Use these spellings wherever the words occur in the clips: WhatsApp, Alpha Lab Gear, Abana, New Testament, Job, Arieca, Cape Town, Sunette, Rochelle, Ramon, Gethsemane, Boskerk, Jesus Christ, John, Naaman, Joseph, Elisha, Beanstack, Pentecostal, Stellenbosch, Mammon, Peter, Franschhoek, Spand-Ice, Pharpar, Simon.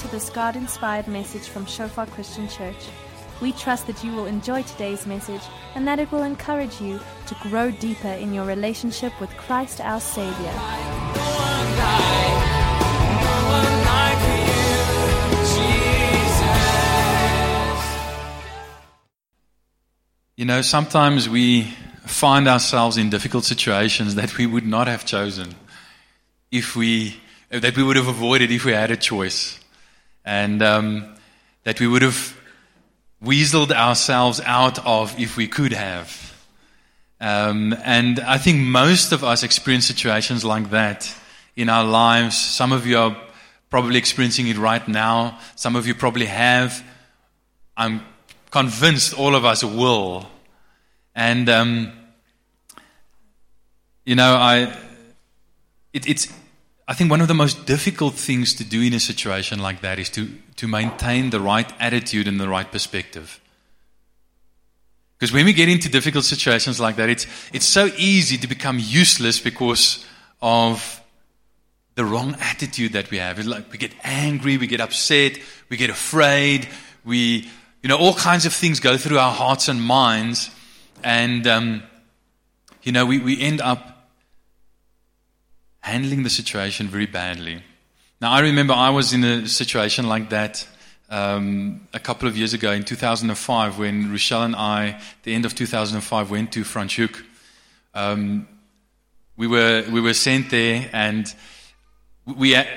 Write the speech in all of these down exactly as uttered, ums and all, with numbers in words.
to this God-inspired message from Shofar Christian Church. We trust that you will enjoy today's message and that it will encourage you to grow deeper in your relationship with Christ our Savior. You know, sometimes we find ourselves in difficult situations that we would not have chosen if we... that we would have avoided if we had a choice, and um, that we would have weaseled ourselves out of if we could have. Um, and I think most of us experience situations like that in our lives. Some of you are probably experiencing it right now. Some of you probably have. I'm convinced all of us will. And, um, you know, I it, it's... I think one of the most difficult things to do in a situation like that is to, to maintain the right attitude and the right perspective. Because when we get into difficult situations like that, it's it's so easy to become useless because of the wrong attitude that we have. It's like we get angry, we get upset, we get afraid, we, you know, all kinds of things go through our hearts and minds, and um, you know, we, we end up handling the situation very badly. Now, I remember I was in a situation like that um, a couple of years ago in two thousand five when Rochelle and I, at the end of two thousand five, went to Franschhoek. Um, we were we were sent there, and we had,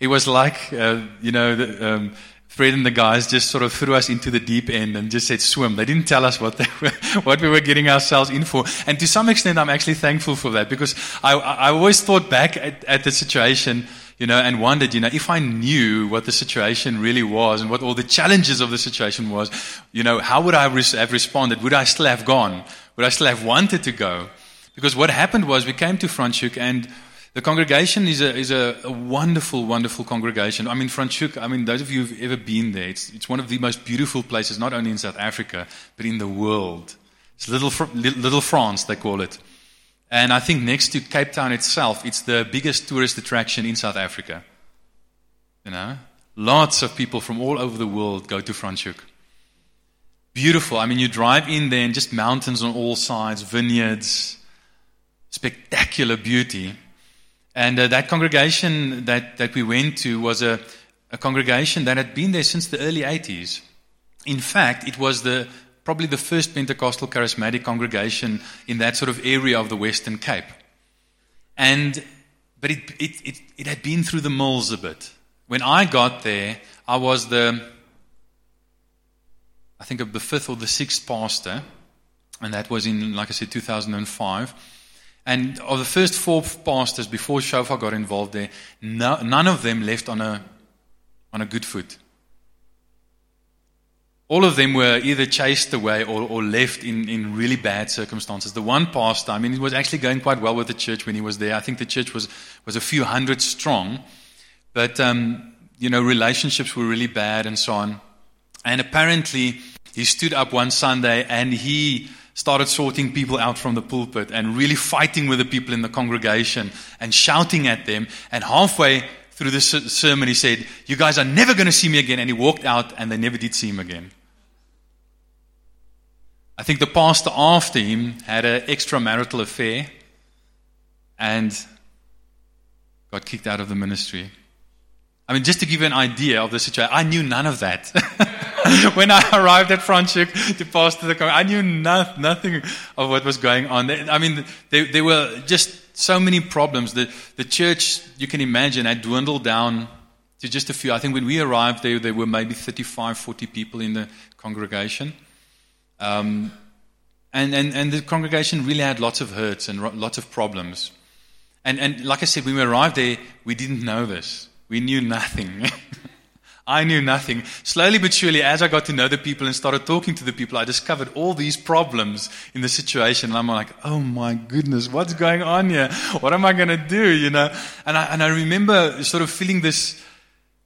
it was like uh, you know the, um, Fred and the guys just sort of threw us into the deep end and just said swim. They didn't tell us what they were, what we were getting ourselves in for. And to some extent, I'm actually thankful for that, because I, I always thought back at, at the situation, you know, and wondered, you know, if I knew what the situation really was and what all the challenges of the situation was, you know, how would I have responded? Would I still have gone? Would I still have wanted to go? Because what happened was we came to Franschhoek, and the congregation is a is a, a wonderful, wonderful congregation. I mean, Franschhoek, I mean, those of you who've ever been there, it's it's one of the most beautiful places, not only in South Africa, but in the world. It's little, little France, they call it. And I think next to Cape Town itself, it's the biggest tourist attraction in South Africa. You know? Lots of people from all over the world go to Franschhoek. Beautiful. I mean, you drive in there and just mountains on all sides, vineyards, spectacular beauty. And uh, that congregation that, that we went to was a, a congregation that had been there since the early eighties. In fact, it was the probably the first Pentecostal charismatic congregation in that sort of area of the Western Cape. And but it it it, it had been through the mills a bit. When I got there, I was the I think of the fifth or the sixth pastor, and that was in, like I said, two thousand five. And of the first four pastors before Shofar got involved there, no, none of them left on a on a good foot. All of them were either chased away or, or left in, in really bad circumstances. The one pastor, I mean, it was actually going quite well with the church when he was there. I think the church was, was a few hundred strong. But, um, you know, relationships were really bad and so on. And apparently he stood up one Sunday and he started sorting people out from the pulpit and really fighting with the people in the congregation and shouting at them. And halfway through the sermon, he said, "You guys are never going to see me again." And he walked out, and they never did see him again. I think the pastor after him had an extramarital affair and got kicked out of the ministry. I mean, just to give you an idea of the situation, I knew none of that. When I arrived at Franschhoek to pastor the congregation, I knew no, nothing of what was going on. I mean, there were just so many problems. The, the church, you can imagine, had dwindled down to just a few. I think when we arrived there, there were maybe thirty-five, forty people in the congregation. Um, and, and, and the congregation really had lots of hurts and lots of problems. And, and like I said, when we arrived there, we didn't know this. We knew nothing. I knew nothing. Slowly but surely, as I got to know the people and started talking to the people, I discovered all these problems in the situation. And I'm like, oh my goodness, what's going on here? What am I going to do, you know? And I, and I remember sort of feeling this,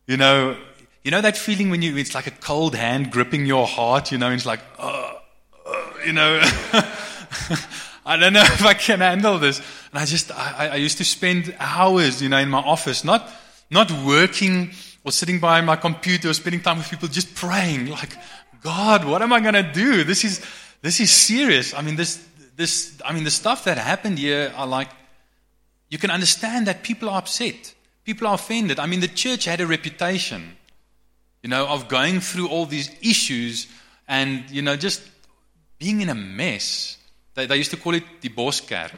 you know, you know that feeling when you, it's like a cold hand gripping your heart, you know, and it's like, oh, oh you know, I don't know if I can handle this. And I just, I, I used to spend hours, you know, in my office, not... Not working was sitting by my computer, spending time with people, just praying, like, God, what am I going to do? This is this is serious. I mean, this this I mean, the stuff that happened here are like, you can understand that people are upset. People are offended. I mean, the church had a reputation, you know, of going through all these issues and, you know, just being in a mess. They, they used to call it the Boskerk,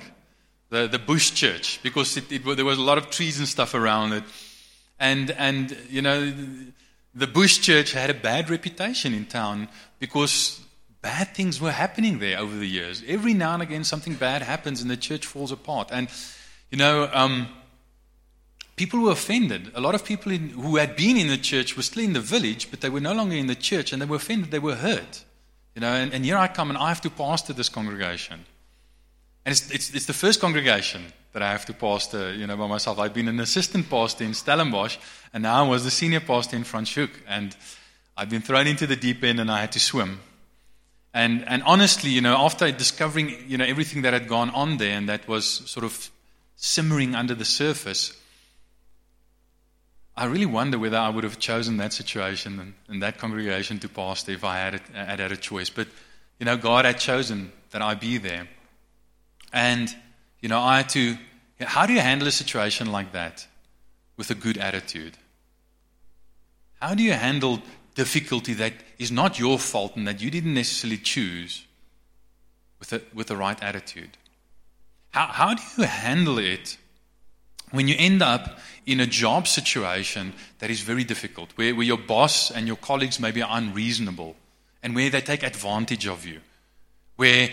the, the bush church, because it, it, there was a lot of trees and stuff around it. And, and you know, the bush church had a bad reputation in town because bad things were happening there over the years. Every now and again, something bad happens and the church falls apart. And, you know, um, people were offended. A lot of people in, who had been in the church were still in the village, but they were no longer in the church, and they were offended. They were hurt. You know, and, and here I come, and I have to pastor this congregation. And it's, it's, it's the first congregation that I have to pastor, you know, by myself. I'd been an assistant pastor in Stellenbosch, and now I was the senior pastor in Franschhoek. And I'd been thrown into the deep end, and I had to swim. And and honestly, you know, after discovering, you know, everything that had gone on there, and that was sort of simmering under the surface, I really wonder whether I would have chosen that situation and, and that congregation to pastor if I had, it, had had a choice. But, you know, God had chosen that I be there. And, you know, I had to, how do you handle a situation like that with a good attitude? How do you handle difficulty that is not your fault and that you didn't necessarily choose with a, with the right attitude? How, how do you handle it when you end up in a job situation that is very difficult, where, where your boss and your colleagues maybe are unreasonable and where they take advantage of you, where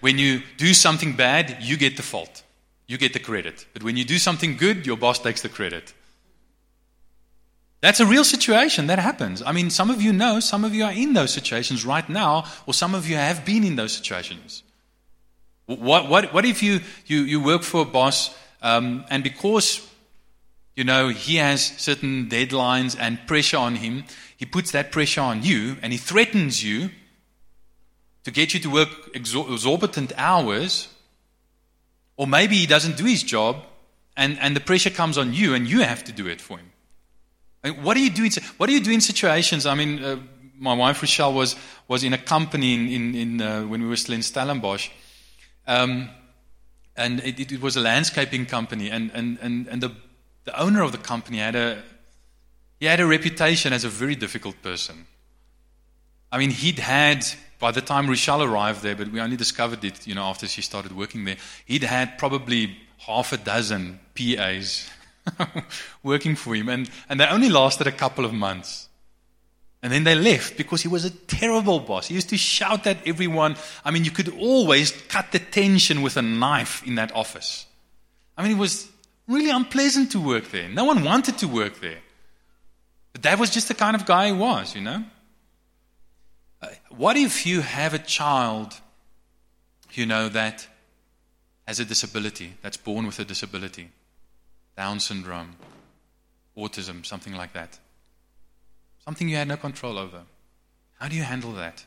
when you do something bad, you get the fault, you get the credit. But when you do something good, your boss takes the credit. That's a real situation that happens. I mean, some of you know, some of you are in those situations right now, or some of you have been in those situations. What, what, what if you, you, you work for a boss Um, and because, you know, he has certain deadlines and pressure on him, he puts that pressure on you and he threatens you to get you to work exor- exorbitant hours, or maybe he doesn't do his job and, and the pressure comes on you and you have to do it for him. I mean, what do you do in, what do you do in situations? I mean, uh, my wife Rochelle was, was in a company in, in, in uh, when we were still in Stellenbosch. Um And it, it, it was a landscaping company, and, and, and, and the, the owner of the company had a he had a reputation as a very difficult person. I mean, he'd had, by the time Rochelle arrived there, but we only discovered it, you know, after she started working there, he'd had probably half a dozen P As working for him, and, and they only lasted a couple of months. And then they left because he was a terrible boss. He used to shout at everyone. I mean, you could always cut the tension with a knife in that office. I mean, it was really unpleasant to work there. No one wanted to work there. But that was just the kind of guy he was, you know. Uh, what if you have a child, you know, that has a disability, that's born with a disability, Down syndrome, autism, something like that? Something you had no control over. How do you handle that?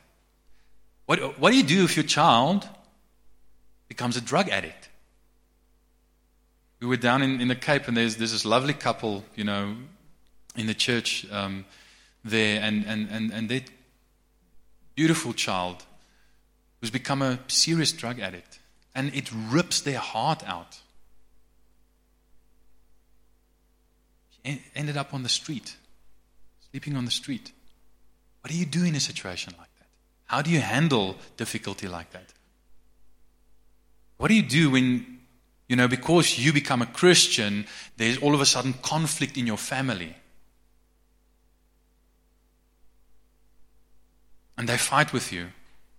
What, what do you do if your child becomes a drug addict? We were down in, in the Cape, and there's, there's this lovely couple, you know, in the church um, there, and, and, and, and their beautiful child who's become a serious drug addict. And it rips their heart out. She ended up on the street. Sleeping on the street. What do you do in a situation like that? How do you handle difficulty like that? What do you do when, you know, because you become a Christian, there's all of a sudden conflict in your family? And they fight with you.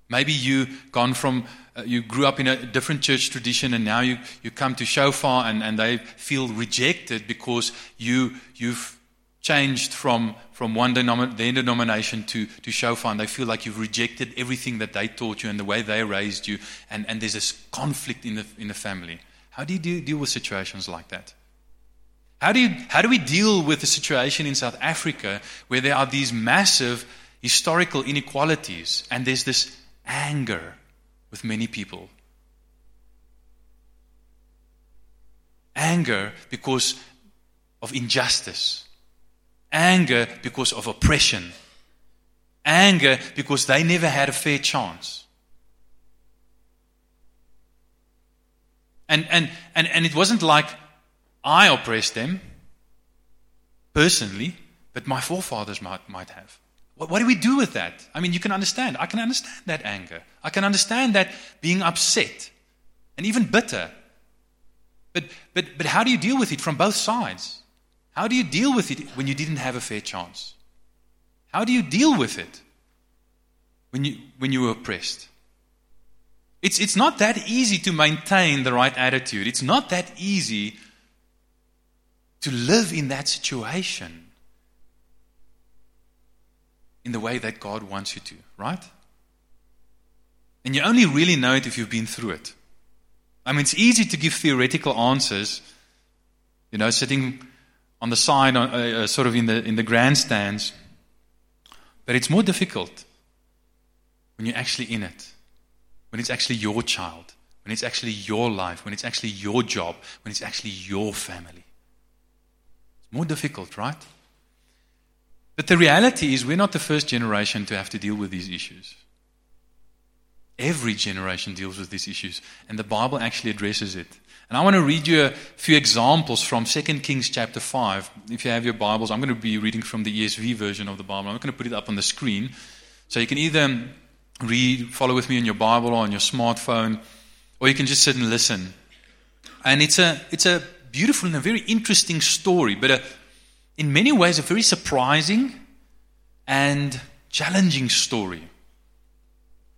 Maybe you gone from, uh, you grew up in a different church tradition, and now you, you come to Shofar, and, and they feel rejected because you you've changed from, from one denom- their denomination to, to Shofar, and they feel like you've rejected everything that they taught you and the way they raised you, and, and there's this conflict in the in the family. How do you do, deal with situations like that? How do you, how do we deal with the situation in South Africa where there are these massive historical inequalities and there's this anger with many people? Anger because of injustice. Anger because of oppression. Anger because they never had a fair chance. And and and, and it wasn't like I oppressed them personally, but my forefathers might might have. What, what do we do with that? I mean, you can understand. I can understand that anger. I can understand that being upset and even bitter. But but but how do you deal with it from both sides? How do you deal with it when you didn't have a fair chance? How do you deal with it when you when you were oppressed? It's it's not that easy to maintain the right attitude. It's not that easy to live in that situation in the way that God wants you to, right? And you only really know it if you've been through it. I mean, it's easy to give theoretical answers, you know, sitting on the side, uh, sort of in the in the grandstands. But it's more difficult when you're actually in it, when it's actually your child, when it's actually your life, when it's actually your job, when it's actually your family. It's more difficult, right? But the reality is we're not the first generation to have to deal with these issues. Every generation deals with these issues, and the Bible actually addresses it. And I want to read you a few examples from Second Kings chapter five. If you have your Bibles, I'm going to be reading from the E S V version of the Bible. I'm not going to put it up on the screen. So you can either read, follow with me in your Bible or on your smartphone, or you can just sit and listen. And it's a it's a beautiful and a very interesting story, but a, in many ways a very surprising and challenging story.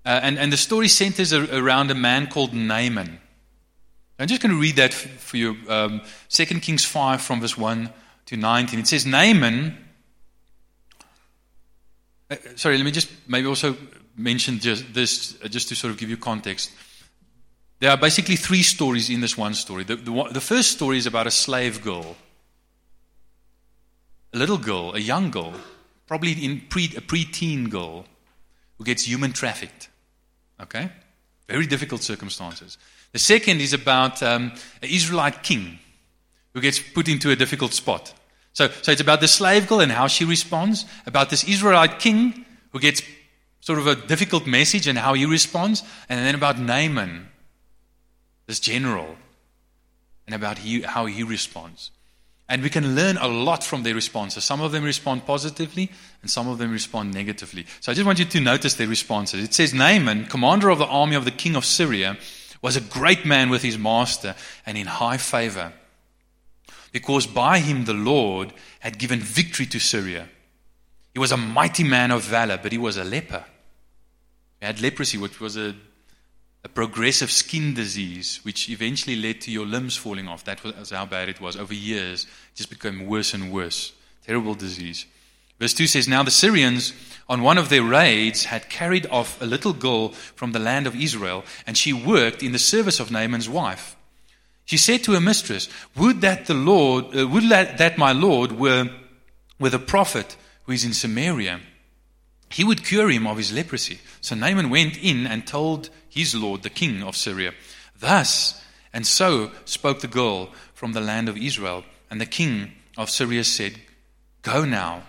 Uh, and, and the story centers around a man called Naaman. I'm just going to read that for you. Um, Second Kings five from verse one to nineteen. It says, Naaman... Uh, sorry, let me just maybe also mention just this, uh, just to sort of give you context. There are basically three stories in this one story. The, the, the first story is about a slave girl. A little girl, a young girl, probably in pre, a preteen girl, who gets human trafficked. Okay? Very difficult circumstances. The second is about um, an Israelite king who gets put into a difficult spot. So, so it's about the slave girl and how she responds, about this Israelite king who gets sort of a difficult message and how he responds, and then about Naaman, this general, and about he, how he responds. And we can learn a lot from their responses. Some of them respond positively, and some of them respond negatively. So I just want you to notice their responses. It says, Naaman, commander of the army of the king of Syria, was a great man with his master and in high favor, because by him the Lord had given victory to Syria. He was a mighty man of valor, but he was a leper. He had leprosy, which was a, a progressive skin disease, which eventually led to your limbs falling off. That was how bad it was. Over years, it just became worse and worse. Terrible disease. Verse two says, Now the Syrians on one of their raids had carried off a little girl from the land of Israel, and she worked in the service of Naaman's wife. She said to her mistress, Would that the Lord, uh, would that my Lord were with a prophet who is in Samaria. He would cure him of his leprosy. So Naaman went in and told his Lord, the king of Syria. Thus and so spoke the girl from the land of Israel. And the king of Syria said, Go now,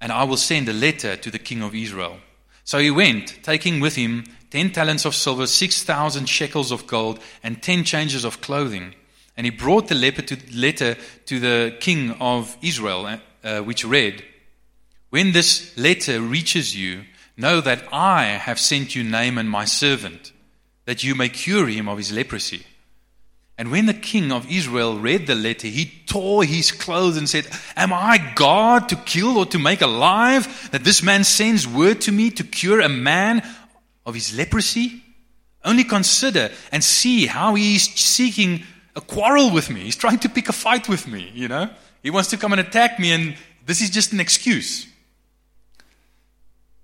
and I will send a letter to the king of Israel. So he went, taking with him ten talents of silver, six thousand shekels of gold, and ten changes of clothing. And he brought the letter to the king of Israel, uh, which read, When this letter reaches you, know that I have sent you Naaman my servant, that you may cure him of his leprosy. And when the king of Israel read the letter, he tore his clothes and said, Am I God to kill or to make alive, that this man sends word to me to cure a man of his leprosy? Only consider and see how he is seeking a quarrel with me. He's trying to pick a fight with me, you know. He wants to come and attack me, and this is just an excuse.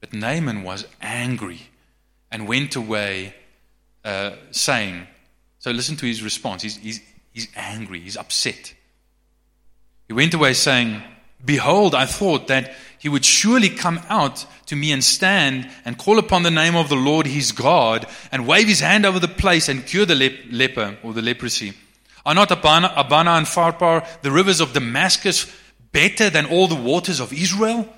But Naaman was angry and went away uh, saying, so listen to his response. He's, he's, he's angry. He's upset. He went away saying, behold, I thought that he would surely come out to me and stand and call upon the name of the Lord his God and wave his hand over the place and cure the lep- leper or the leprosy. Are not Abana, Abana and Pharpar, the rivers of Damascus, better than all the waters of Israel?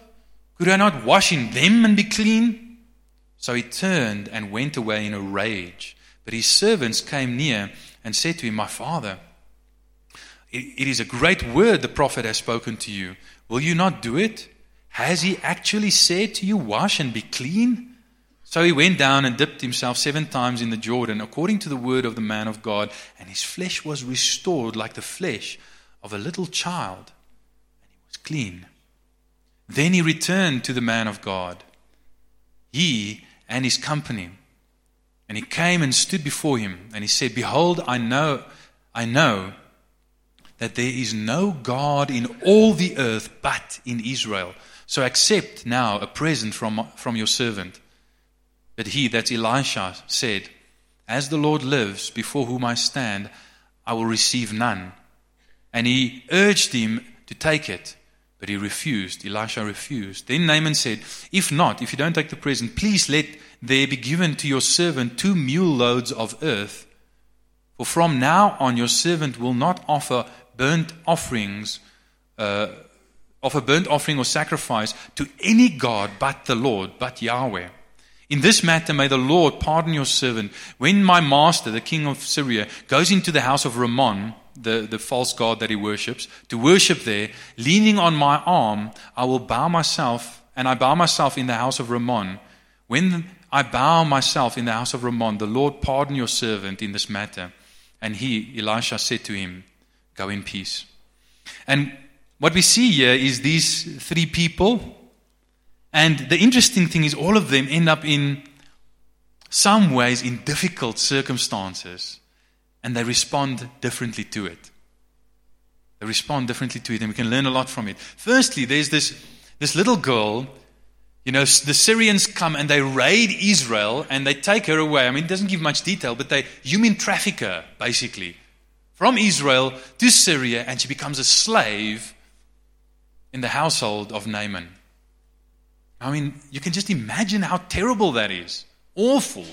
Could I not wash in them and be clean? So he turned and went away in a rage. But his servants came near and said to him, my father, it is a great word the prophet has spoken to you. Will you not do it? Has he actually said to you, wash and be clean? So he went down and dipped himself seven times in the Jordan, according to the word of the man of God, and his flesh was restored like the flesh of a little child, and he was clean. Then he returned to the man of God, he and his company, and he came and stood before him, and he said, behold, I know, I know, that there is no God in all the earth but in Israel. So accept now a present from, from your servant. But he, that's Elisha, said, as the Lord lives, before whom I stand, I will receive none. And he urged him to take it, but he refused. Elisha refused. Then Naaman said, if not, if you don't take the present, please let there be given to your servant two mule loads of earth. For from now on your servant will not offer burnt offerings, uh, of a burnt offering or sacrifice to any God but the Lord, but Yahweh. In this matter may the Lord pardon your servant. When my master, the king of Syria, goes into the house of Ramon, the, the false god that he worships, to worship there, leaning on my arm, I will bow myself, and I bow myself in the house of Ramon. When I bow myself in the house of Ramon, the Lord pardon your servant in this matter. And he, Elisha, said to him, go in peace. And what we see here is these three people. And the interesting thing is all of them end up in some ways in difficult circumstances. And they respond differently to it. They respond differently to it. And we can learn a lot from it. Firstly, there's this, this little girl. You know, the Syrians come and they raid Israel and they take her away. I mean, it doesn't give much detail, but they human traffic her, basically. From Israel to Syria, and she becomes a slave in the household of Naaman. I mean, you can just imagine how terrible that is. Awful.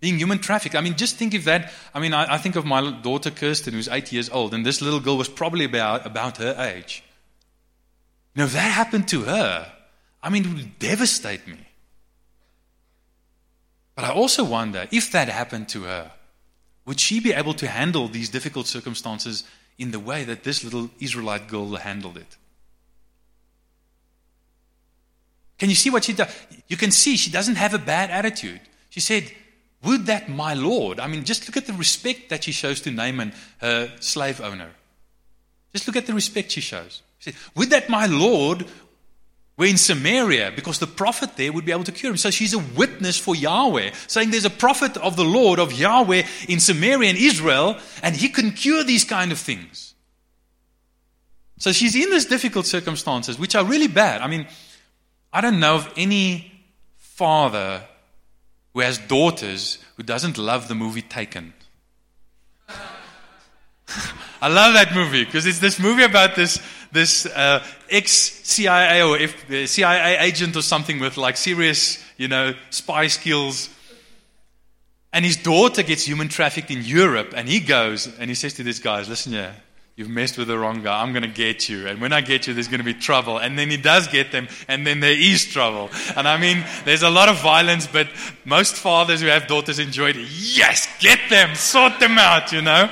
Being human trafficked. I mean, just think of that. I mean, I, I think of my daughter Kirsten, who's eight years old, and this little girl was probably about, about her age. You know, if that happened to her, I mean, it would devastate me. But I also wonder, if that happened to her, would she be able to handle these difficult circumstances in the way that this little Israelite girl handled it? Can you see what she does? You can see she doesn't have a bad attitude. She said, would that my Lord? I mean, just look at the respect that she shows to Naaman, her slave owner. Just look at the respect she shows. She said, would that my Lord were in Samaria, because the prophet there would be able to cure him. So she's a witness for Yahweh, saying there's a prophet of the Lord, of Yahweh, in Samaria and Israel, and he can cure these kind of things. So she's in these difficult circumstances, which are really bad. I mean, I don't know of any father who has daughters who doesn't love the movie Taken. I love that movie, because it's this movie about this this uh, ex-C I A or F- C I A agent or something with like serious, you know, spy skills. And his daughter gets human trafficked in Europe, and he goes and he says to these guys, listen here, you've messed with the wrong guy, I'm going to get you. And when I get you, there's going to be trouble. And then he does get them, and then there is trouble. And I mean, there's a lot of violence, but most fathers who have daughters enjoy it. Yes, get them, sort them out, you know.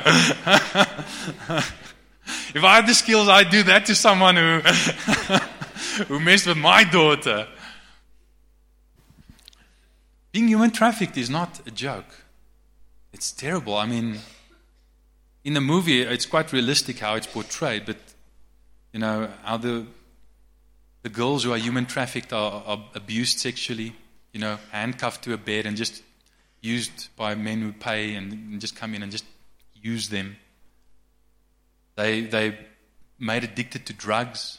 If I had the skills, I'd do that to someone who who messed with my daughter. Being human trafficked is not a joke. It's terrible. I mean, in the movie, it's quite realistic how it's portrayed, but, you know, how the the girls who are human trafficked are, are abused sexually, you know, handcuffed to a bed and just used by men who pay and, and just come in and just use them. They they made addicted to drugs.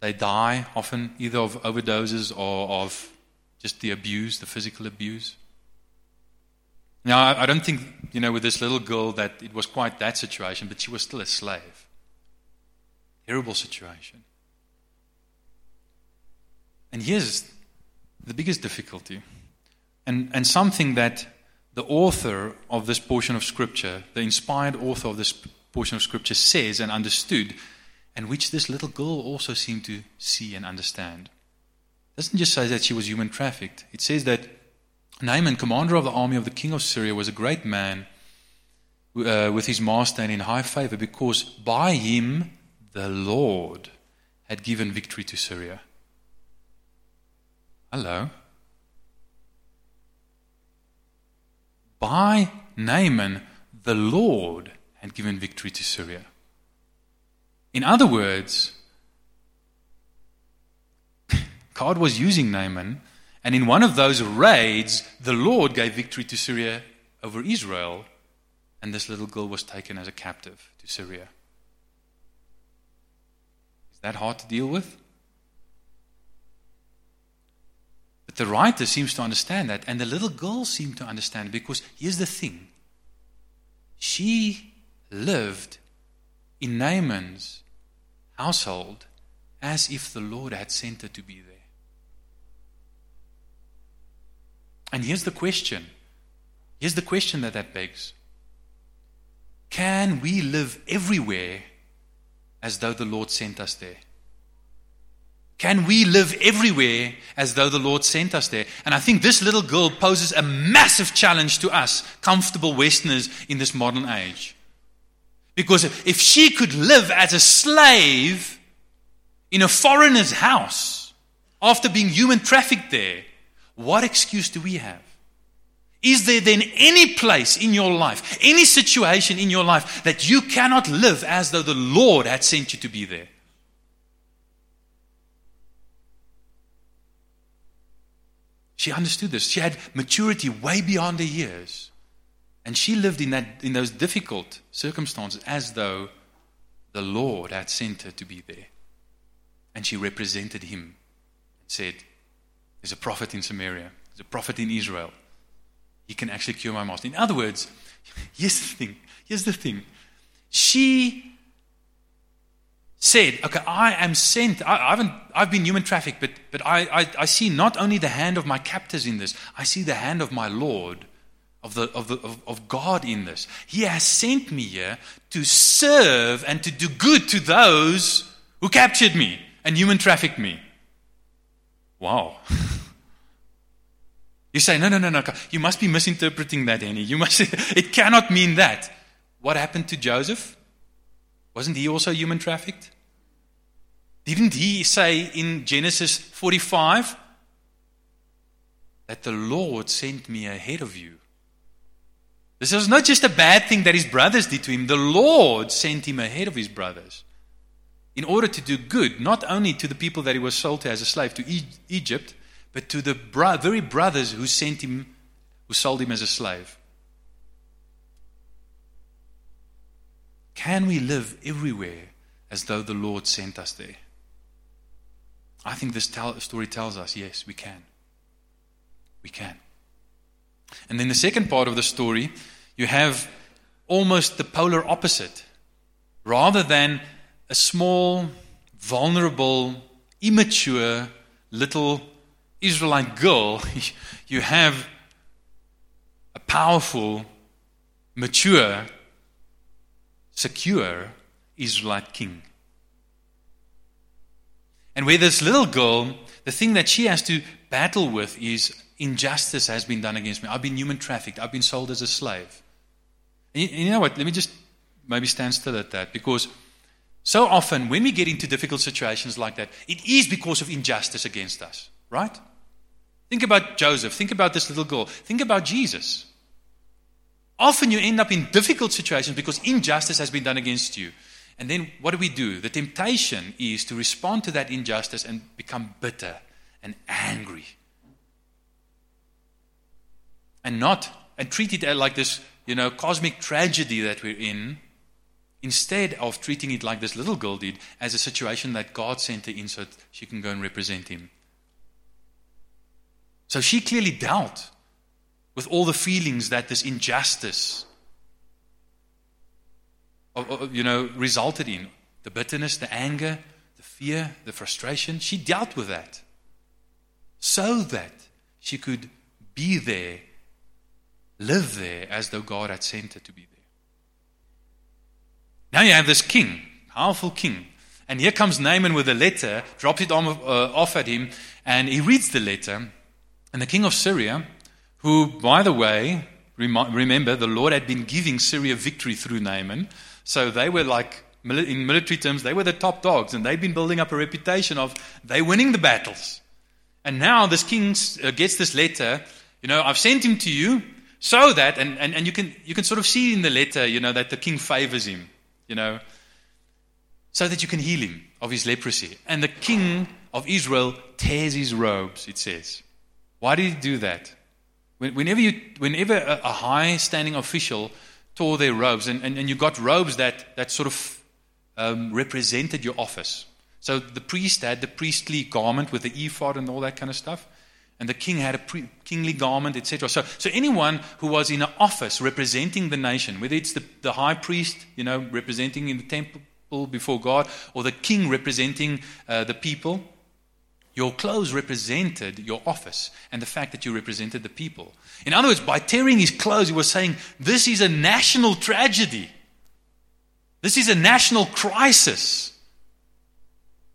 They die often either of overdoses or of just the abuse, the physical abuse. Now, I, I don't think, you know, with this little girl that it was quite that situation, but she was still a slave. Terrible situation. And here's the biggest difficulty, and, and something that the author of this portion of Scripture, the inspired author of this portion of Scripture says and understood, and which this little girl also seemed to see and understand. It doesn't just say that she was human trafficked. It says that Naaman, commander of the army of the king of Syria, was a great man uh, with his master and in high favor, because by him the Lord had given victory to Syria. Hello. By Naaman, the Lord had given victory to Syria. In other words, God was using Naaman, and in one of those raids, the Lord gave victory to Syria over Israel, and this little girl was taken as a captive to Syria. Is that hard to deal with? The writer seems to understand that, and the little girl seemed to understand, because here's the thing. She lived in Naaman's household as if the Lord had sent her to be there. And here's the question. Here's the question that that begs. Can we live everywhere as though the Lord sent us there? Can we live everywhere as though the Lord sent us there? And I think this little girl poses a massive challenge to us, comfortable Westerners in this modern age. Because if she could live as a slave in a foreigner's house after being human trafficked there, what excuse do we have? Is there then any place in your life, any situation in your life that you cannot live as though the Lord had sent you to be there? She understood this. She had maturity way beyond her years. And she lived in that in those difficult circumstances as though the Lord had sent her to be there. And she represented him and said, there's a prophet in Samaria. There's a prophet in Israel. He can actually cure my master. In other words, here's the thing. Here's the thing. She said, okay, I am sent, I, I haven't, I've been human trafficked, but, but I, I, I see not only the hand of my captors in this, I see the hand of my Lord, of, the, of, the, of, of God in this. He has sent me here to serve and to do good to those who captured me and human trafficked me. Wow. You say, no, no, no, no, you must be misinterpreting that, Annie. You must, it cannot mean that. What happened to Joseph? Wasn't he also human trafficked? Didn't he say in Genesis forty-five that the Lord sent me ahead of you? This was not just a bad thing that his brothers did to him. The Lord sent him ahead of his brothers in order to do good, not only to the people that he was sold to as a slave to Egypt, but to the bro- very brothers who sent him, who sold him as a slave. Can we live everywhere as though the Lord sent us there? I think this tell, story tells us, yes, we can. We can. And then the second part of the story, you have almost the polar opposite. Rather than a small, vulnerable, immature, little Israelite girl, you have a powerful, mature, secure Israelite king. And where this little girl, the thing that she has to battle with is, injustice has been done against me. I've been human trafficked. I've been sold as a slave. And you, and you know what? Let me just maybe stand still at that, because so often when we get into difficult situations like that, it is because of injustice against us, right? Think about Joseph. Think about this little girl. Think about Jesus. Often you end up in difficult situations because injustice has been done against you. And then what do we do? The temptation is to respond to that injustice and become bitter and angry. And not and treat it like this, you know, cosmic tragedy that we're in, instead of treating it like this little girl did, as a situation that God sent her in so that she can go and represent him. So she clearly dealt with all the feelings that this injustice, you know, resulted in. The bitterness, the anger, the fear, the frustration. She dealt with that so that she could be there, live there as though God had sent her to be there. Now you have this king, powerful king. And here comes Naaman with a letter, drops it off at him, and he reads the letter. And the king of Syria, who, by the way, remember, the Lord had been giving Syria victory through Naaman. So they were like, in military terms, they were the top dogs. And they'd been building up a reputation of, they winning the battles. And now this king gets this letter, you know, I've sent him to you so that, and, and, and you can you can sort of see in the letter, you know, that the king favors him, you know, so that you can heal him of his leprosy. And the king of Israel tears his robes, it says. Why did he do that? Whenever you, whenever a high-standing official tore their robes, and, and, and you got robes that, that sort of um, represented your office. So the priest had the priestly garment with the ephod and all that kind of stuff. And the king had a pre- kingly garment, et cetera. So so anyone who was in an office representing the nation, whether it's the, the high priest, you know, representing in the temple before God, or the king representing uh, the people, your clothes represented your office and the fact that you represented the people. In other words, by tearing his clothes, he was saying, this is a national tragedy. This is a national crisis.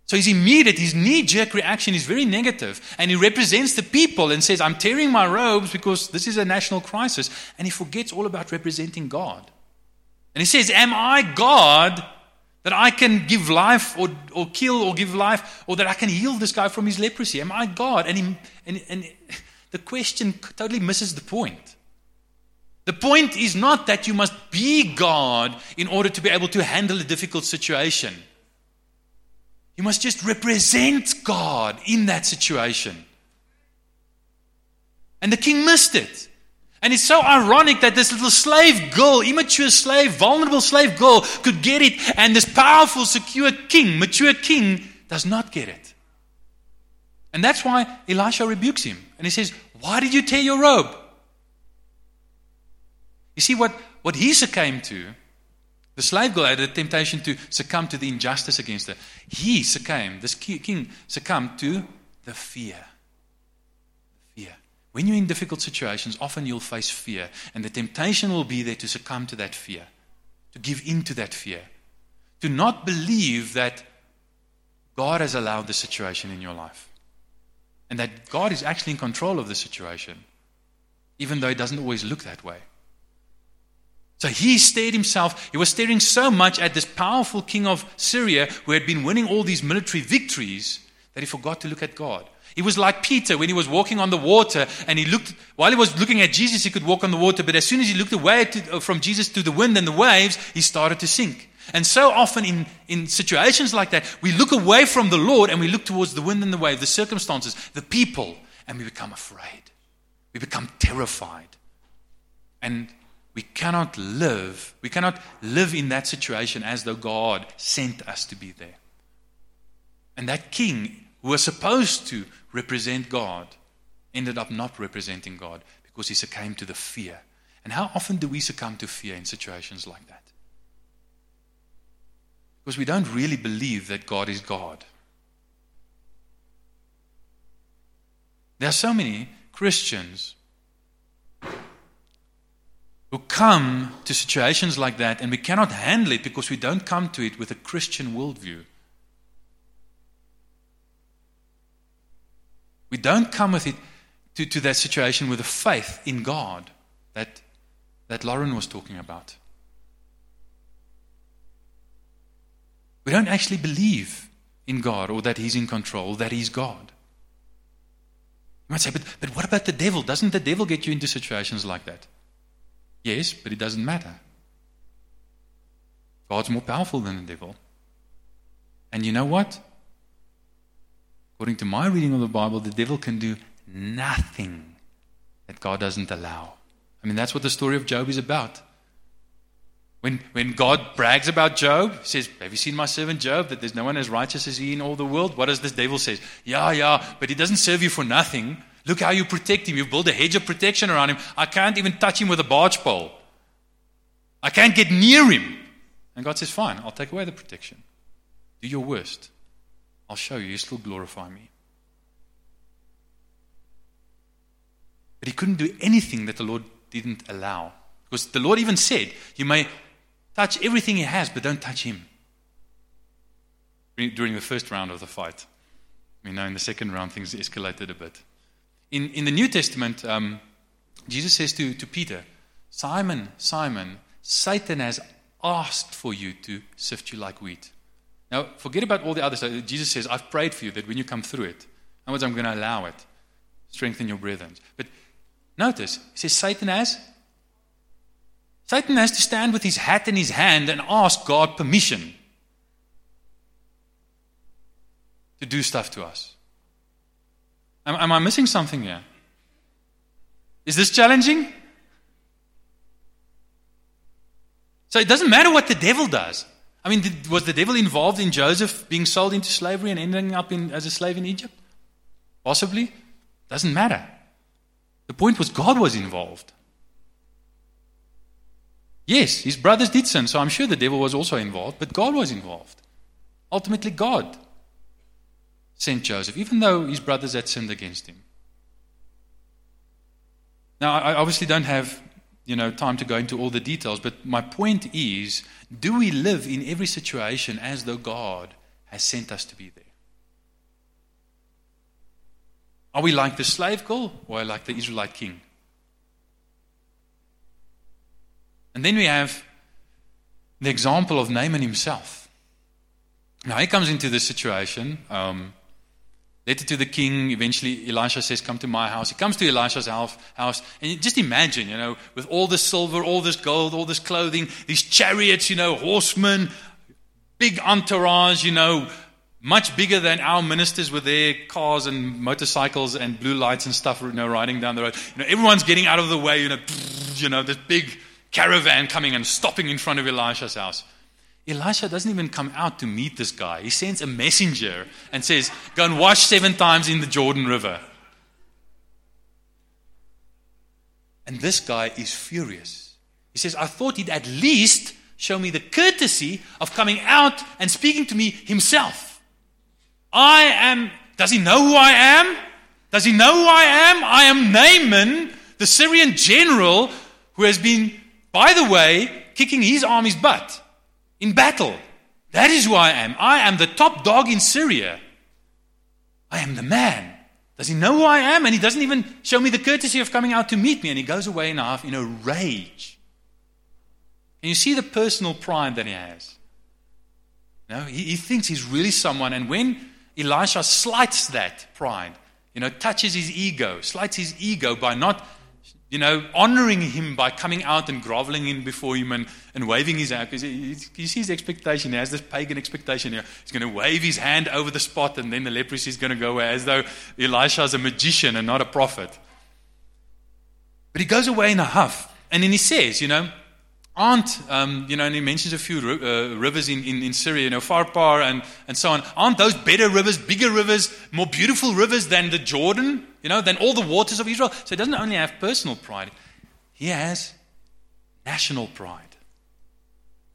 So his immediate, his knee-jerk reaction is very negative. And he represents the people and says, I'm tearing my robes because this is a national crisis. And he forgets all about representing God. And he says, am I God that I can give life or or kill or give life, or that I can heal this guy from his leprosy? Am I God? And, he, and, and the question totally misses the point. The point is not that you must be God in order to be able to handle a difficult situation. You must just represent God in that situation. And the king missed it. And it's so ironic that this little slave girl, immature slave, vulnerable slave girl could get it, and this powerful, secure king, mature king does not get it. And that's why Elisha rebukes him. And he says, why did you tear your robe? You see, what, what he succumbed to, the slave girl had a temptation to succumb to the injustice against her. He succumbed, this king succumbed to the fear. When you're in difficult situations, often you'll face fear. And the temptation will be there to succumb to that fear, to give in to that fear, to not believe that God has allowed the situation in your life and that God is actually in control of the situation, even though it doesn't always look that way. So he stared himself, he was staring so much at this powerful king of Syria who had been winning all these military victories that he forgot to look at God. It was like Peter when he was walking on the water, and he looked, while he was looking at Jesus, he could walk on the water, but as soon as he looked away to, from Jesus to the wind and the waves, he started to sink. And so often in, in situations like that, we look away from the Lord and we look towards the wind and the wave, the circumstances, the people, and we become afraid. We become terrified. And we cannot live, we cannot live in that situation as though God sent us to be there. And that king who was supposed to represent God ended up not representing God because he succumbed to the fear. And how often do we succumb to fear in situations like that? Because we don't really believe that God is God. There are so many Christians who come to situations like that, and we cannot handle it because we don't come to it with a Christian worldview. We don't come with it to, to that situation with a faith in God that, that Lauren was talking about. We don't actually believe in God, or that He's in control, that He's God. You might say, but, but what about the devil? Doesn't the devil get you into situations like that? Yes, but it doesn't matter. God's more powerful than the devil. And you know what? According to my reading of the Bible, the devil can do nothing that God doesn't allow. I mean, that's what the story of Job is about. When when God brags about Job, he says, have you seen my servant Job, that there's no one as righteous as he in all the world? What does this devil say? Yeah, yeah, but he doesn't serve you for nothing. Look how you protect him. You build a hedge of protection around him. I can't even touch him with a barge pole. I can't get near him. And God says, fine, I'll take away the protection. Do your worst. I'll show you. You still glorify me. But he couldn't do anything that the Lord didn't allow. Because the Lord even said, you may touch everything he has, but don't touch him. During the first round of the fight. We know in the second round things escalated a bit. In in the New Testament, um, Jesus says to, to Peter, Simon, Simon, Satan has asked for you to sift you like wheat. Now, forget about all the other stuff. Jesus says, I've prayed for you that when you come through it, in words, I'm going to allow it. Strengthen your brethren. But notice, he says Satan has Satan has to stand with his hat in his hand and ask God permission to do stuff to us. Am, am I missing something here? Is this challenging? So it doesn't matter what the devil does. I mean, did, was the devil involved in Joseph being sold into slavery and ending up in, as a slave in Egypt? Possibly. Doesn't matter. The point was God was involved. Yes, his brothers did sin, so I'm sure the devil was also involved, but God was involved. Ultimately, God sent Joseph, even though his brothers had sinned against him. Now, I obviously don't have, you know, time to go into all the details, but my point is, do we live in every situation as though God has sent us to be there? Are we like the slave girl or like the Israelite king? And then we have the example of Naaman himself. Now he comes into this situation. Um, letter to the king. Eventually Elisha says, come to my house. He comes to Elisha's house. And just imagine, you know, with all this silver, all this gold, all this clothing, these chariots, you know, horsemen, big entourage, you know, much bigger than our ministers with their cars and motorcycles and blue lights and stuff, you know, riding down the road. You know, everyone's getting out of the way, you know, you know, this big caravan coming and stopping in front of Elisha's house. Elisha doesn't even come out to meet this guy. He sends a messenger and says, go and wash seven times in the Jordan River. And this guy is furious. He says, I thought he'd at least show me the courtesy of coming out and speaking to me himself. I am, does he know who I am? Does he know who I am? I am Naaman, the Syrian general who has been, by the way, kicking his army's butt in battle. That is who I am. I am the top dog in Syria. I am the man. Does he know who I am? And he doesn't even show me the courtesy of coming out to meet me. And he goes away in a, in a rage. And you see the personal pride that he has. You know, he, he thinks he's really someone. And when Elisha slights that pride, you know, touches his ego, slights his ego by not, you know, honoring him by coming out and groveling in before him and, and waving his hand. Because he, he sees the expectation. He has this pagan expectation. He's going to wave his hand over the spot and then the leprosy is going to go away, as though Elisha is a magician and not a prophet. But he goes away in a huff. And then he says, you know, aren't, um, you know, and he mentions a few ri- uh, rivers in, in, in Syria, you know, Pharpar and, and so on. Aren't those better rivers, bigger rivers, more beautiful rivers than the Jordan? You know, than all the waters of Israel. So he doesn't only have personal pride, he has national pride.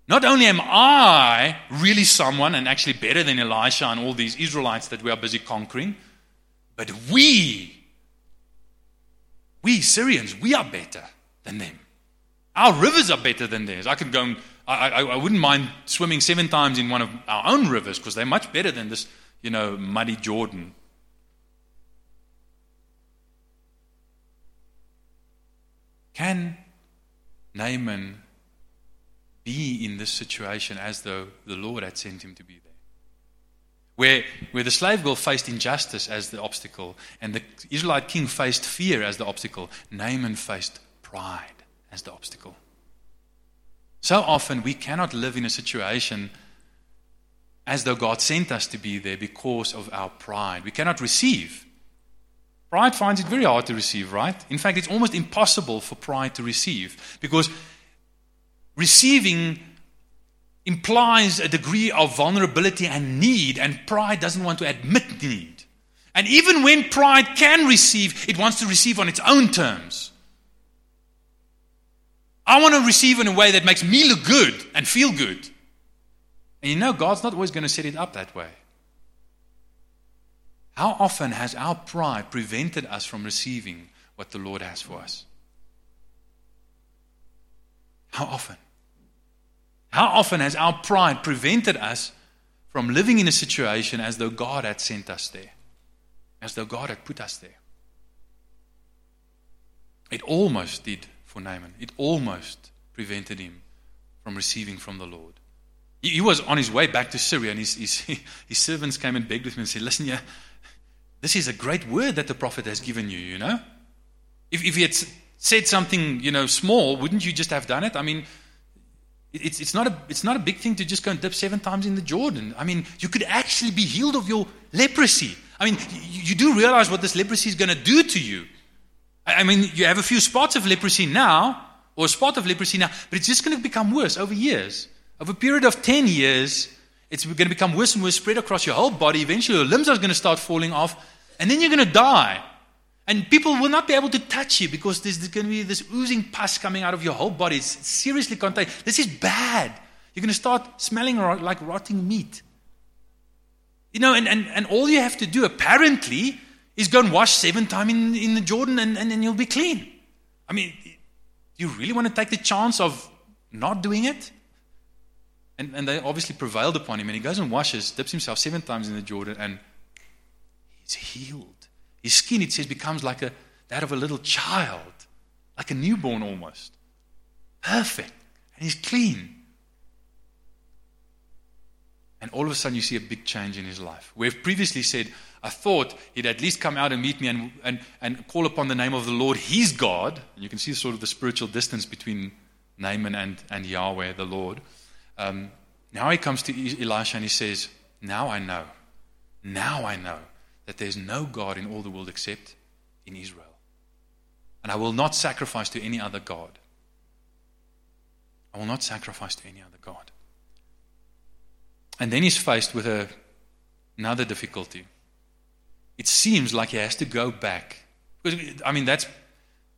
Not only am I really someone and actually better than Elisha and all these Israelites that we are busy conquering, but we, we Syrians, we are better than them. Our rivers are better than theirs. I could go and, I, I, I wouldn't mind swimming seven times in one of our own rivers because they're much better than this, you know, muddy Jordan. Can Naaman be in this situation as though the Lord had sent him to be there? Where, where the slave girl faced injustice as the obstacle, and the Israelite king faced fear as the obstacle, Naaman faced pride as the obstacle. So often we cannot live in a situation as though God sent us to be there because of our pride. We cannot receive. Pride finds it very hard to receive, right? In fact, it's almost impossible for pride to receive because Receiving implies a degree of vulnerability and need, and pride doesn't want to admit need. And even when pride can receive, it wants to receive on its own terms. I want to receive in a way that makes me look good and feel good. And you know, God's not always going to set it up that way. How often has our pride prevented us from receiving what the Lord has for us? How often? How often has our pride prevented us from living in a situation as though God had sent us there? As though God had put us there? It almost did for Naaman. It almost prevented him from receiving from the Lord. He, he was on his way back to Syria, and his, his, his servants came and begged with him and said, listen, yeah, this is a great word that the prophet has given you, you know? If, if he had said something, you know, small, wouldn't you just have done it? I mean, It's, it's, not a, it's not a big thing to just go and dip seven times in the Jordan. I mean, you could actually be healed of your leprosy. I mean, you, you do realize what this leprosy is going to do to you. I, I mean, you have a few spots of leprosy now, or a spot of leprosy now, but it's just going to become worse over years. Over a period of ten years, it's going to become worse and worse, spread across your whole body. Eventually, your limbs are going to start falling off, and then you're going to die. And people will not be able to touch you because there's going to be this oozing pus coming out of your whole body. It's seriously contagious. This is bad. You're going to start smelling like rotting meat. You know, and, and, and all you have to do, apparently, is go and wash seven times in, in the Jordan and, and then you'll be clean. I mean, you really want to take the chance of not doing it? And, and they obviously prevailed upon him. And he goes and washes, dips himself seven times in the Jordan, and he's healed. His skin, it says, becomes like a, that of a little child, like a newborn almost. Perfect. And he's clean. And all of a sudden you see a big change in his life. We've previously said, I thought he'd at least come out and meet me and, and, and call upon the name of the Lord, his God. And you can see sort of the spiritual distance between Naaman and, and Yahweh, the Lord. Um, now he comes to Elisha and he says, now I know. Now I know. That there is no God in all the world except in Israel. And I will not sacrifice to any other God. I will not sacrifice to any other God. And then he's faced with a, another difficulty. It seems like he has to go back. Because, I mean, that's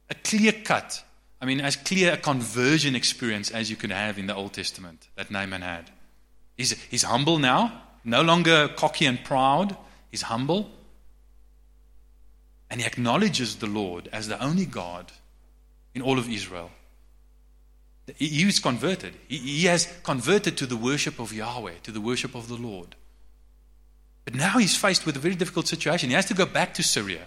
a clear cut. I mean, as clear a conversion experience as you can have in the Old Testament that Naaman had. He's, he's humble now, no longer cocky and proud. He's humble. And he acknowledges the Lord as the only God in all of Israel. He is converted. He has converted to the worship of Yahweh, to the worship of the Lord. But now he's faced with a very difficult situation. He has to go back to Syria.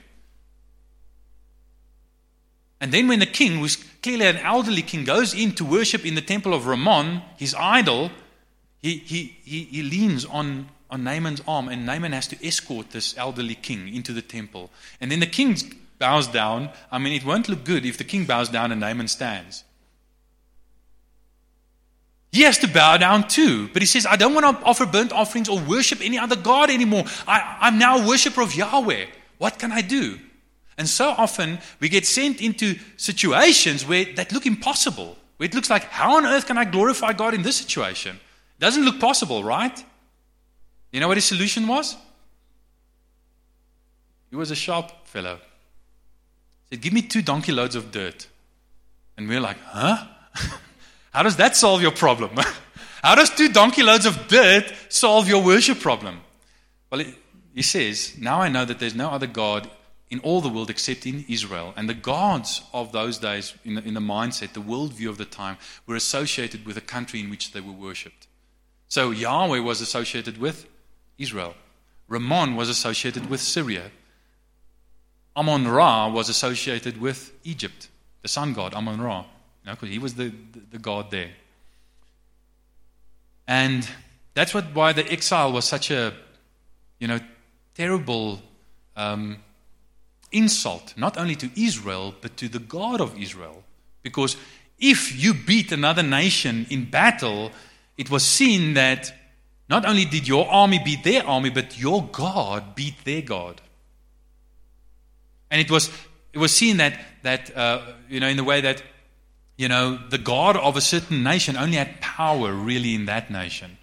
And then when the king, who's clearly an elderly king, goes in to worship in the temple of Ramon, his idol, he, he, he, he leans on on Naaman's arm, and Naaman has to escort this elderly king into the temple. And then the king bows down. I mean, it won't look good if the king bows down and Naaman stands. He has to bow down too, but he says, I don't want to offer burnt offerings or worship any other God anymore. I, I'm now a worshiper of Yahweh. What can I do? And so often we get sent into situations where that look impossible, where it looks like, how on earth can I glorify God in this situation? Doesn't look possible, right? You know what his solution was? He was a sharp fellow. He said, give me two donkey loads of dirt. And we're like, huh? How does that solve your problem? How does two donkey loads of dirt solve your worship problem? Well, it, he says, now I know that there's no other God in all the world except in Israel. And the gods of those days, in the, in the mindset, the worldview of the time, were associated with a country in which they were worshipped. So Yahweh was associated with Israel. Ramon was associated with Syria. Amon Ra was associated with Egypt, the sun god Amon Ra. You know, he was the, the, the god there. And that's what why the exile was such a, you know, terrible um, insult, not only to Israel, but to the God of Israel. Because if you beat another nation in battle, it was seen that not only did your army beat their army, but your God beat their God. And it was it was seen that that uh, you know in the way that You know, the God of a certain nation only had power really in that nation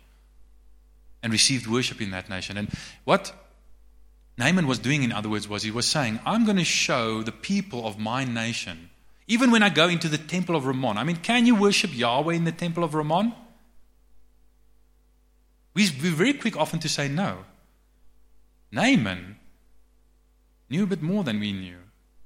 and received worship in that nation. And what Naaman was doing, in other words, was he was saying, I'm going to show the people of my nation, even when I go into the temple of Ramon. I mean, can you worship Yahweh in the temple of Ramon? We're very quick often to say no. Naaman knew a bit more than we knew.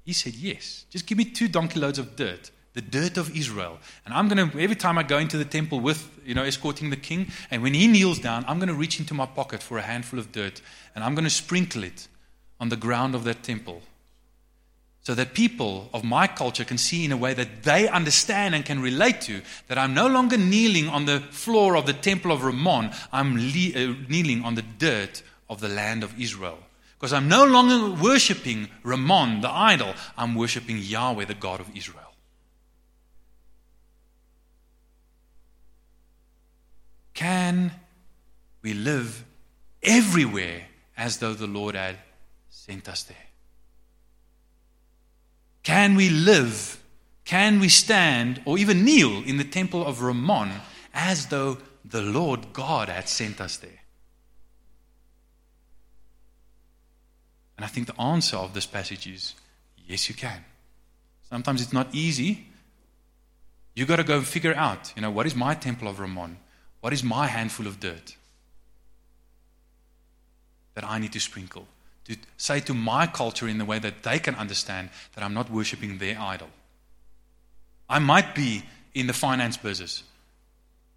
He said, yes, just give me two donkey loads of dirt, the dirt of Israel. And I'm going to, every time I go into the temple with, you know, escorting the king, and when he kneels down, I'm going to reach into my pocket for a handful of dirt, and I'm going to sprinkle it on the ground of that temple so that people of my culture can see in a way that they understand and can relate to, that I'm no longer kneeling on the floor of the temple of Ramon, I'm le- uh, kneeling on the dirt of the land of Israel. Because I'm no longer worshipping Ramon, the idol. I'm worshipping Yahweh, the God of Israel. Can we live everywhere as though the Lord had sent us there? Can we live, can we stand, or even kneel in the temple of Ramon as though the Lord God had sent us there? And I think the answer of this passage is, yes, you can. Sometimes it's not easy. You've got to go and figure out, you know, what is my temple of Ramon? What is my handful of dirt that I need to sprinkle? To say to my culture in the way that they can understand that I'm not worshipping their idol. I might be in the finance business,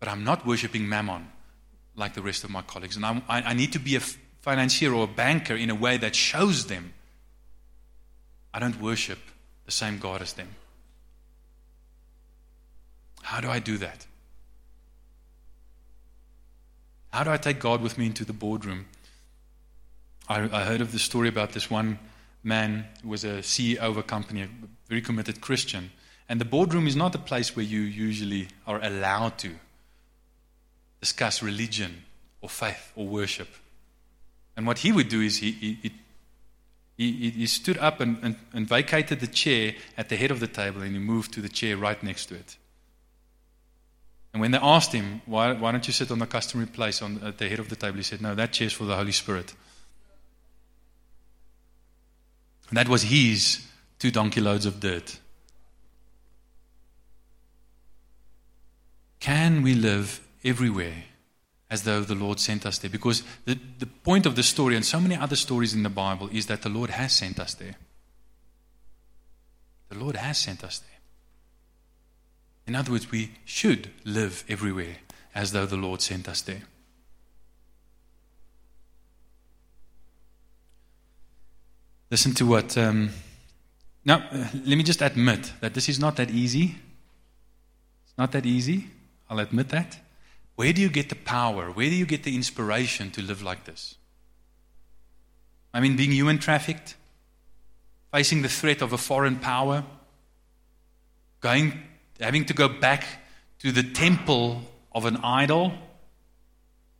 but I'm not worshipping Mammon like the rest of my colleagues. And I, I, I need to be a financier or a banker in a way that shows them I don't worship the same God as them. How do I do that? How do I take God with me into the boardroom? I, I heard of the story about this one man who was a C E O of a company, a very committed Christian, and the boardroom is not a place where you usually are allowed to discuss religion or faith or worship. And what he would do is he he he, he stood up and, and, and vacated the chair at the head of the table, and he moved to the chair right next to it. And when they asked him, why why don't you sit on the customary place on, at the head of the table, he said, no, that chair's for the Holy Spirit. And that was his two donkey loads of dirt. Can we live everywhere as though the Lord sent us there? Because the, the point of the story, and so many other stories in the Bible, is that the Lord has sent us there. The Lord has sent us there. In other words, we should live everywhere as though the Lord sent us there. Listen to what... Um, now, uh, let me just admit that this is not that easy. It's not that easy. I'll admit that. Where do you get the power? Where do you get the inspiration to live like this? I mean, being human trafficked, facing the threat of a foreign power, going, having to go back to the temple of an idol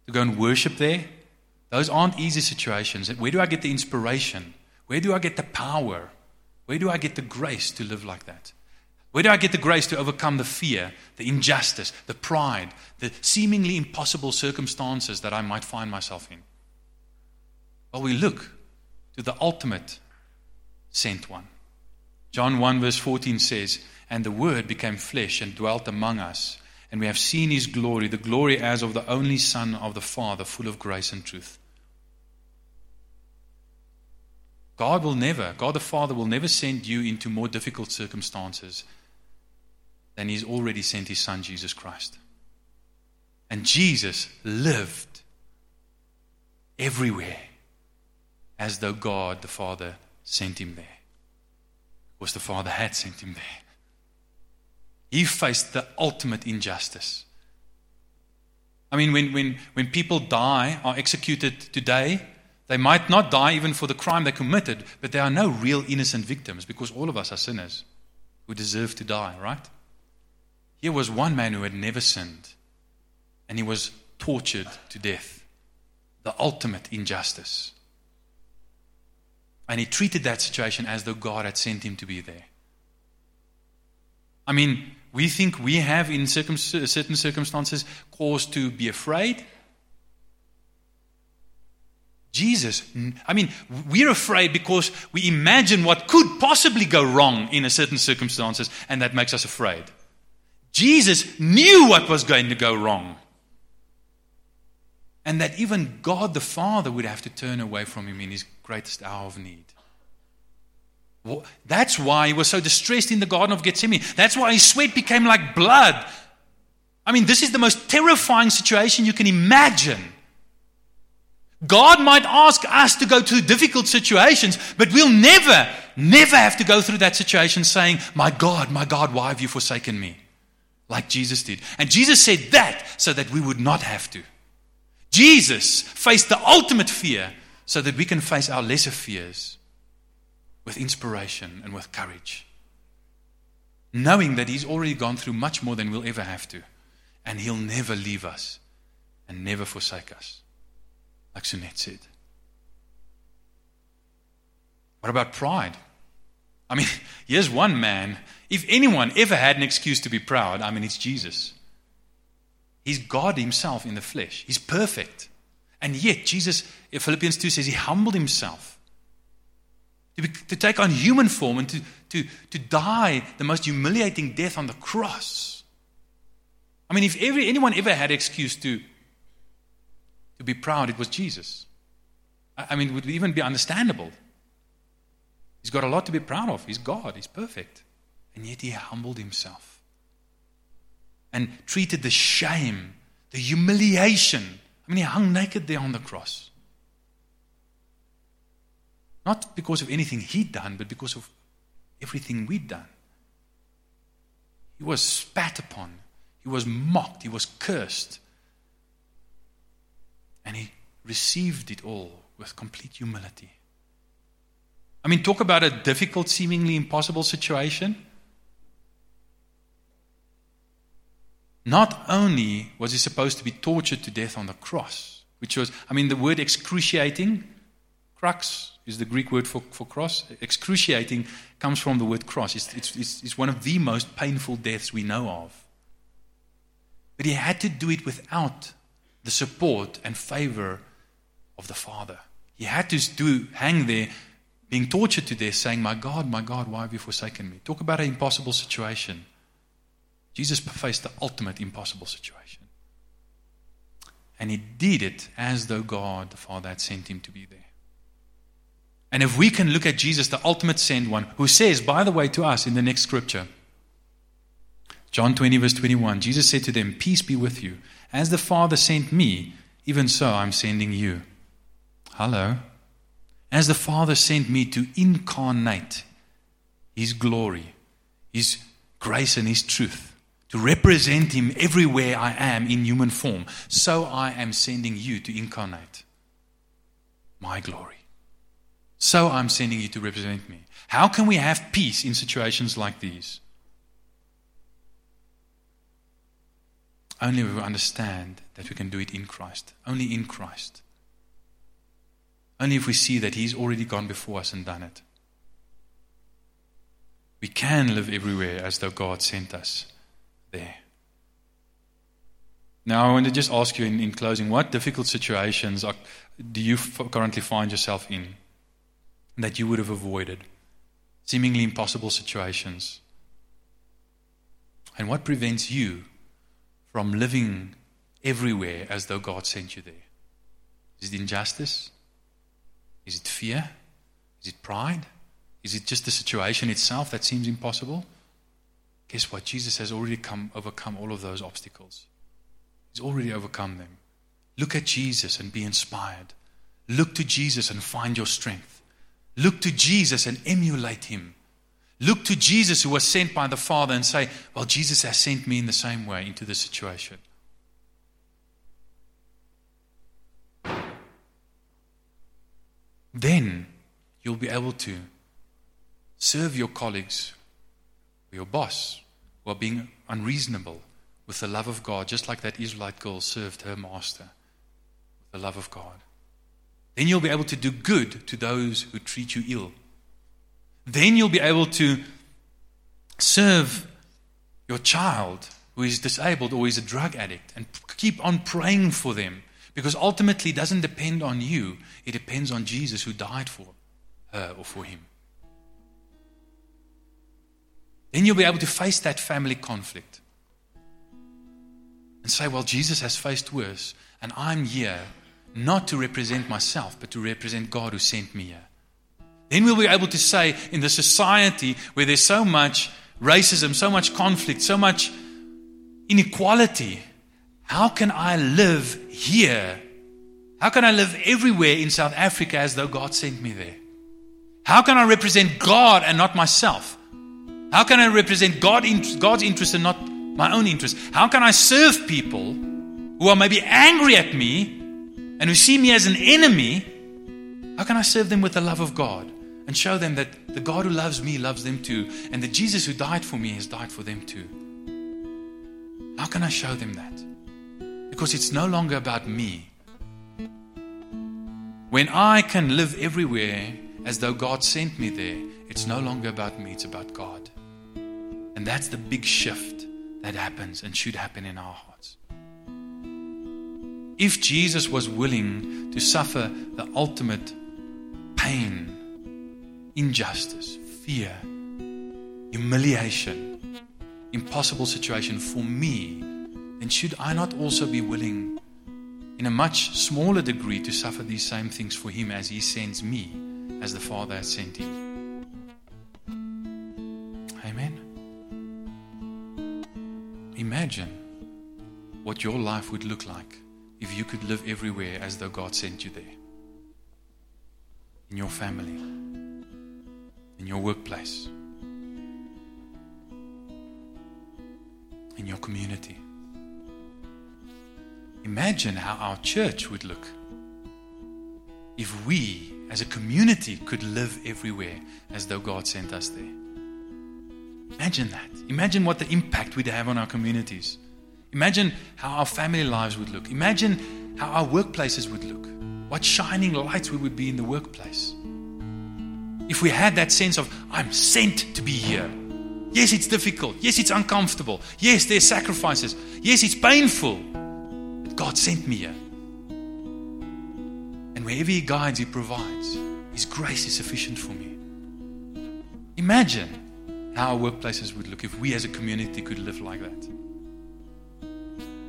to go and worship there. Those aren't easy situations. Where do I get the inspiration? Where do I get the power? Where do I get the grace to live like that? Where do I get the grace to overcome the fear, the injustice, the pride, the seemingly impossible circumstances that I might find myself in? Well, we look to the ultimate sent one. John one verse fourteen says, and the Word became flesh and dwelt among us, and we have seen His glory, the glory as of the only Son of the Father, full of grace and truth. God will never, God the Father will never send you into more difficult circumstances than He's already sent His Son, Jesus Christ. And Jesus lived everywhere as though God the Father sent Him there. Because the Father had sent Him there. He faced the ultimate injustice. I mean, when, when, when people die, are executed today, they might not die even for the crime they committed, but there are no real innocent victims because all of us are sinners who deserve to die, right? Here was one man who had never sinned, and he was tortured to death, the ultimate injustice. And he treated that situation as though God had sent him to be there. I mean, we think we have in circum- certain circumstances cause to be afraid. Jesus, I mean, we're afraid because we imagine what could possibly go wrong in a certain circumstances, and that makes us afraid. Jesus knew what was going to go wrong, and that even God the Father would have to turn away from him in his greatest hour of need. That's why he was so distressed in the Garden of Gethsemane. That's why his sweat became like blood. I mean, this is the most terrifying situation you can imagine. God might ask us to go through difficult situations, but we'll never, never have to go through that situation saying, "My God, my God, why have you forsaken me?" Like Jesus did. And Jesus said that so that we would not have to. Jesus faced the ultimate fear so that we can face our lesser fears with inspiration and with courage, knowing that he's already gone through much more than we'll ever have to, and he'll never leave us and never forsake us. Like Sunette said. What about pride? I mean, here's one man. If anyone ever had an excuse to be proud, I mean, it's Jesus. He's God himself in the flesh. He's perfect. And yet, Jesus, Philippians two says, he humbled himself to, be, to take on human form and to, to, to die the most humiliating death on the cross. I mean, if every, anyone ever had an excuse to To be proud, it was Jesus. I mean, it would even be understandable. He's got a lot to be proud of. He's God. He's perfect. And yet he humbled himself and treated the shame, the humiliation. I mean, he hung naked there on the cross. Not because of anything he'd done, but because of everything we'd done. He was spat upon. He was mocked. He was cursed. And he received it all with complete humility. I mean, talk about a difficult, seemingly impossible situation. Not only was he supposed to be tortured to death on the cross, which was, I mean, the word excruciating, crux is the Greek word for, for cross. Excruciating comes from the word cross. It's, it's, it's, it's one of the most painful deaths we know of. But he had to do it without the support and favor of the Father. He had to do, hang there, being tortured to death, saying, "My God, my God, why have you forsaken me?" Talk about an impossible situation. Jesus faced the ultimate impossible situation. And he did it as though God the Father had sent him to be there. And if we can look at Jesus, the ultimate sent one, who says, by the way, to us in the next scripture, John twenty verse twenty-one, Jesus said to them, "Peace be with you. As the Father sent me, even so I'm sending you." Hello. As the Father sent me to incarnate his glory, his grace and his truth, to represent him everywhere I am in human form, so I am sending you to incarnate my glory. So I'm sending you to represent me. How can we have peace in situations like these? Only we understand that we can do it in Christ. Only in Christ. Only if we see that he's already gone before us and done it. We can live everywhere as though God sent us there. Now I want to just ask you in, in closing, what difficult situations are, do you f- currently find yourself in that you would have avoided? Seemingly impossible situations. And what prevents you from living everywhere as though God sent you there? Is it injustice? Is it fear? Is it pride? Is it just the situation itself that seems impossible? Guess what? Jesus has already come, overcome all of those obstacles. He's already overcome them. Look at Jesus and be inspired. Look to Jesus and find your strength. Look to Jesus and emulate him. Look to Jesus who was sent by the Father and say, well, Jesus has sent me in the same way into this situation. Then you'll be able to serve your colleagues, or your boss, who are being unreasonable with the love of God, just like that Israelite girl served her master with the love of God. Then you'll be able to do good to those who treat you ill. Then you'll be able to serve your child who is disabled or is a drug addict, and keep on praying for them, because ultimately it doesn't depend on you. It depends on Jesus who died for her or for him. Then you'll be able to face that family conflict and say, well, Jesus has faced worse, and I'm here not to represent myself, but to represent God who sent me here. Then we'll be able to say, in the society where there's so much racism, so much conflict, so much inequality, how can I live here? How can I live everywhere in South Africa as though God sent me there? How can I represent God and not myself? How can I represent God in, God's interest and not my own interest? How can I serve people who are maybe angry at me and who see me as an enemy? How can I serve them with the love of God and show them that the God who loves me loves them too, and the Jesus who died for me has died for them too? How can I show them that? Because it's no longer about me. When I can live everywhere as though God sent me there, it's no longer about me, it's about God. And that's the big shift that happens and should happen in our hearts. If Jesus was willing to suffer the ultimate pain, injustice, fear, humiliation, impossible situation for me, then should I not also be willing in a much smaller degree to suffer these same things for him as he sends me, as the Father has sent him? Amen. Imagine what your life would look like if you could live everywhere as though God sent you there. In your family, in your workplace, in your community. Imagine how our church would look if we as a community could live everywhere as though God sent us there. Imagine that. Imagine what the impact we'd have on our communities. Imagine how our family lives would look. Imagine how our workplaces would look. What shining lights we would be in the workplace if we had that sense of, I'm sent to be here. Yes, it's difficult. Yes, it's uncomfortable. Yes, there's sacrifices. Yes, it's painful. But God sent me here. And wherever He guides, He provides. His grace is sufficient for me. Imagine how our workplaces would look if we as a community could live like that.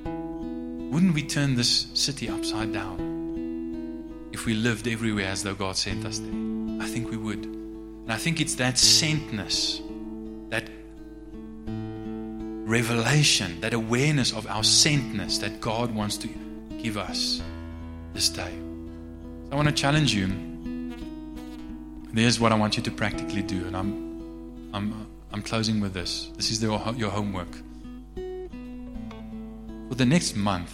Wouldn't we turn this city upside down if we lived everywhere as though God sent us there? I think we would. And I think it's that sentness, that revelation, that awareness of our sentness that God wants to give us this day. So I want to challenge you. There's what I want you to practically do, and I'm I'm I'm closing with this. This is the, your homework. For the next month,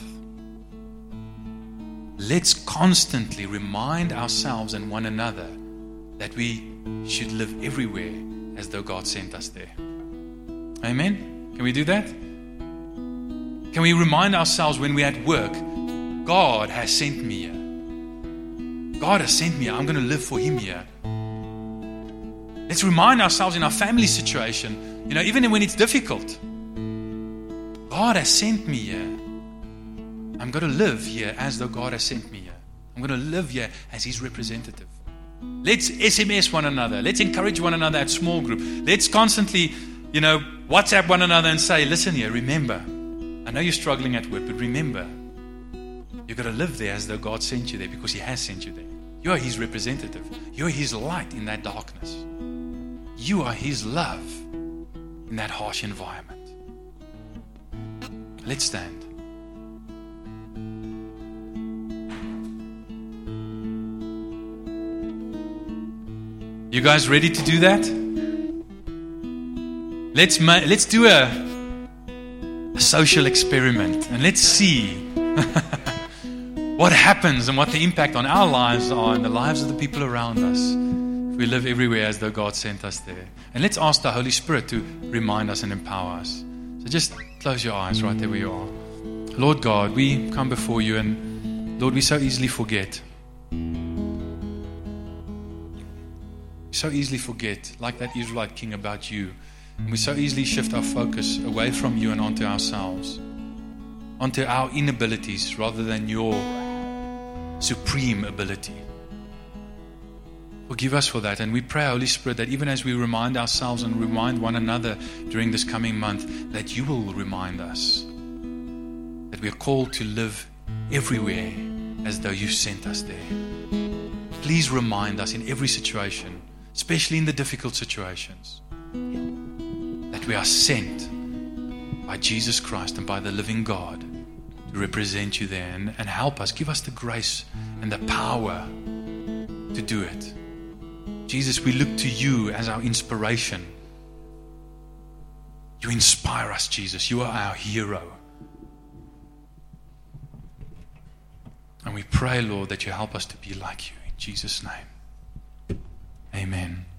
let's constantly remind ourselves and one another that we should live everywhere as though God sent us there. Amen? Can we do that? Can we remind ourselves when we're at work, God has sent me here. God has sent me here. I'm going to live for Him here. Let's remind ourselves in our family situation, you know, even when it's difficult, God has sent me here. I'm going to live here as though God has sent me here. I'm going to live here as His representative. Let's S M S one another. Let's encourage one another at small group. Let's constantly, you know, WhatsApp one another and say, listen here, remember, I know you're struggling at work, but remember, you've got to live there as though God sent you there, because He has sent you there. You are His representative. You're His light in that darkness. You are His love in that harsh environment. Let's stand. You guys ready to do that? Let's ma- let's do a, a social experiment, and let's see what happens and what the impact on our lives are and the lives of the people around us if we live everywhere as though God sent us there. And let's ask the Holy Spirit to remind us and empower us. So just close your eyes right there where you are. Lord God, we come before you, and Lord, we so easily forget. So easily forget, like that Israelite king, about you And we so easily shift our focus away from you and onto ourselves, onto our inabilities rather than your supreme ability. Forgive us for that. And we pray, Holy Spirit, that even as we remind ourselves and remind one another during this coming month, that you will remind us that we are called to live everywhere as though you sent us there. Please remind us in every situation, especially in the difficult situations, that we are sent by Jesus Christ and by the living God to represent you there, and, and help us. Give us the grace and the power to do it. Jesus, we look to you as our inspiration. You inspire us, Jesus. You are our hero. And we pray, Lord, that you help us to be like you. In Jesus' name, amen.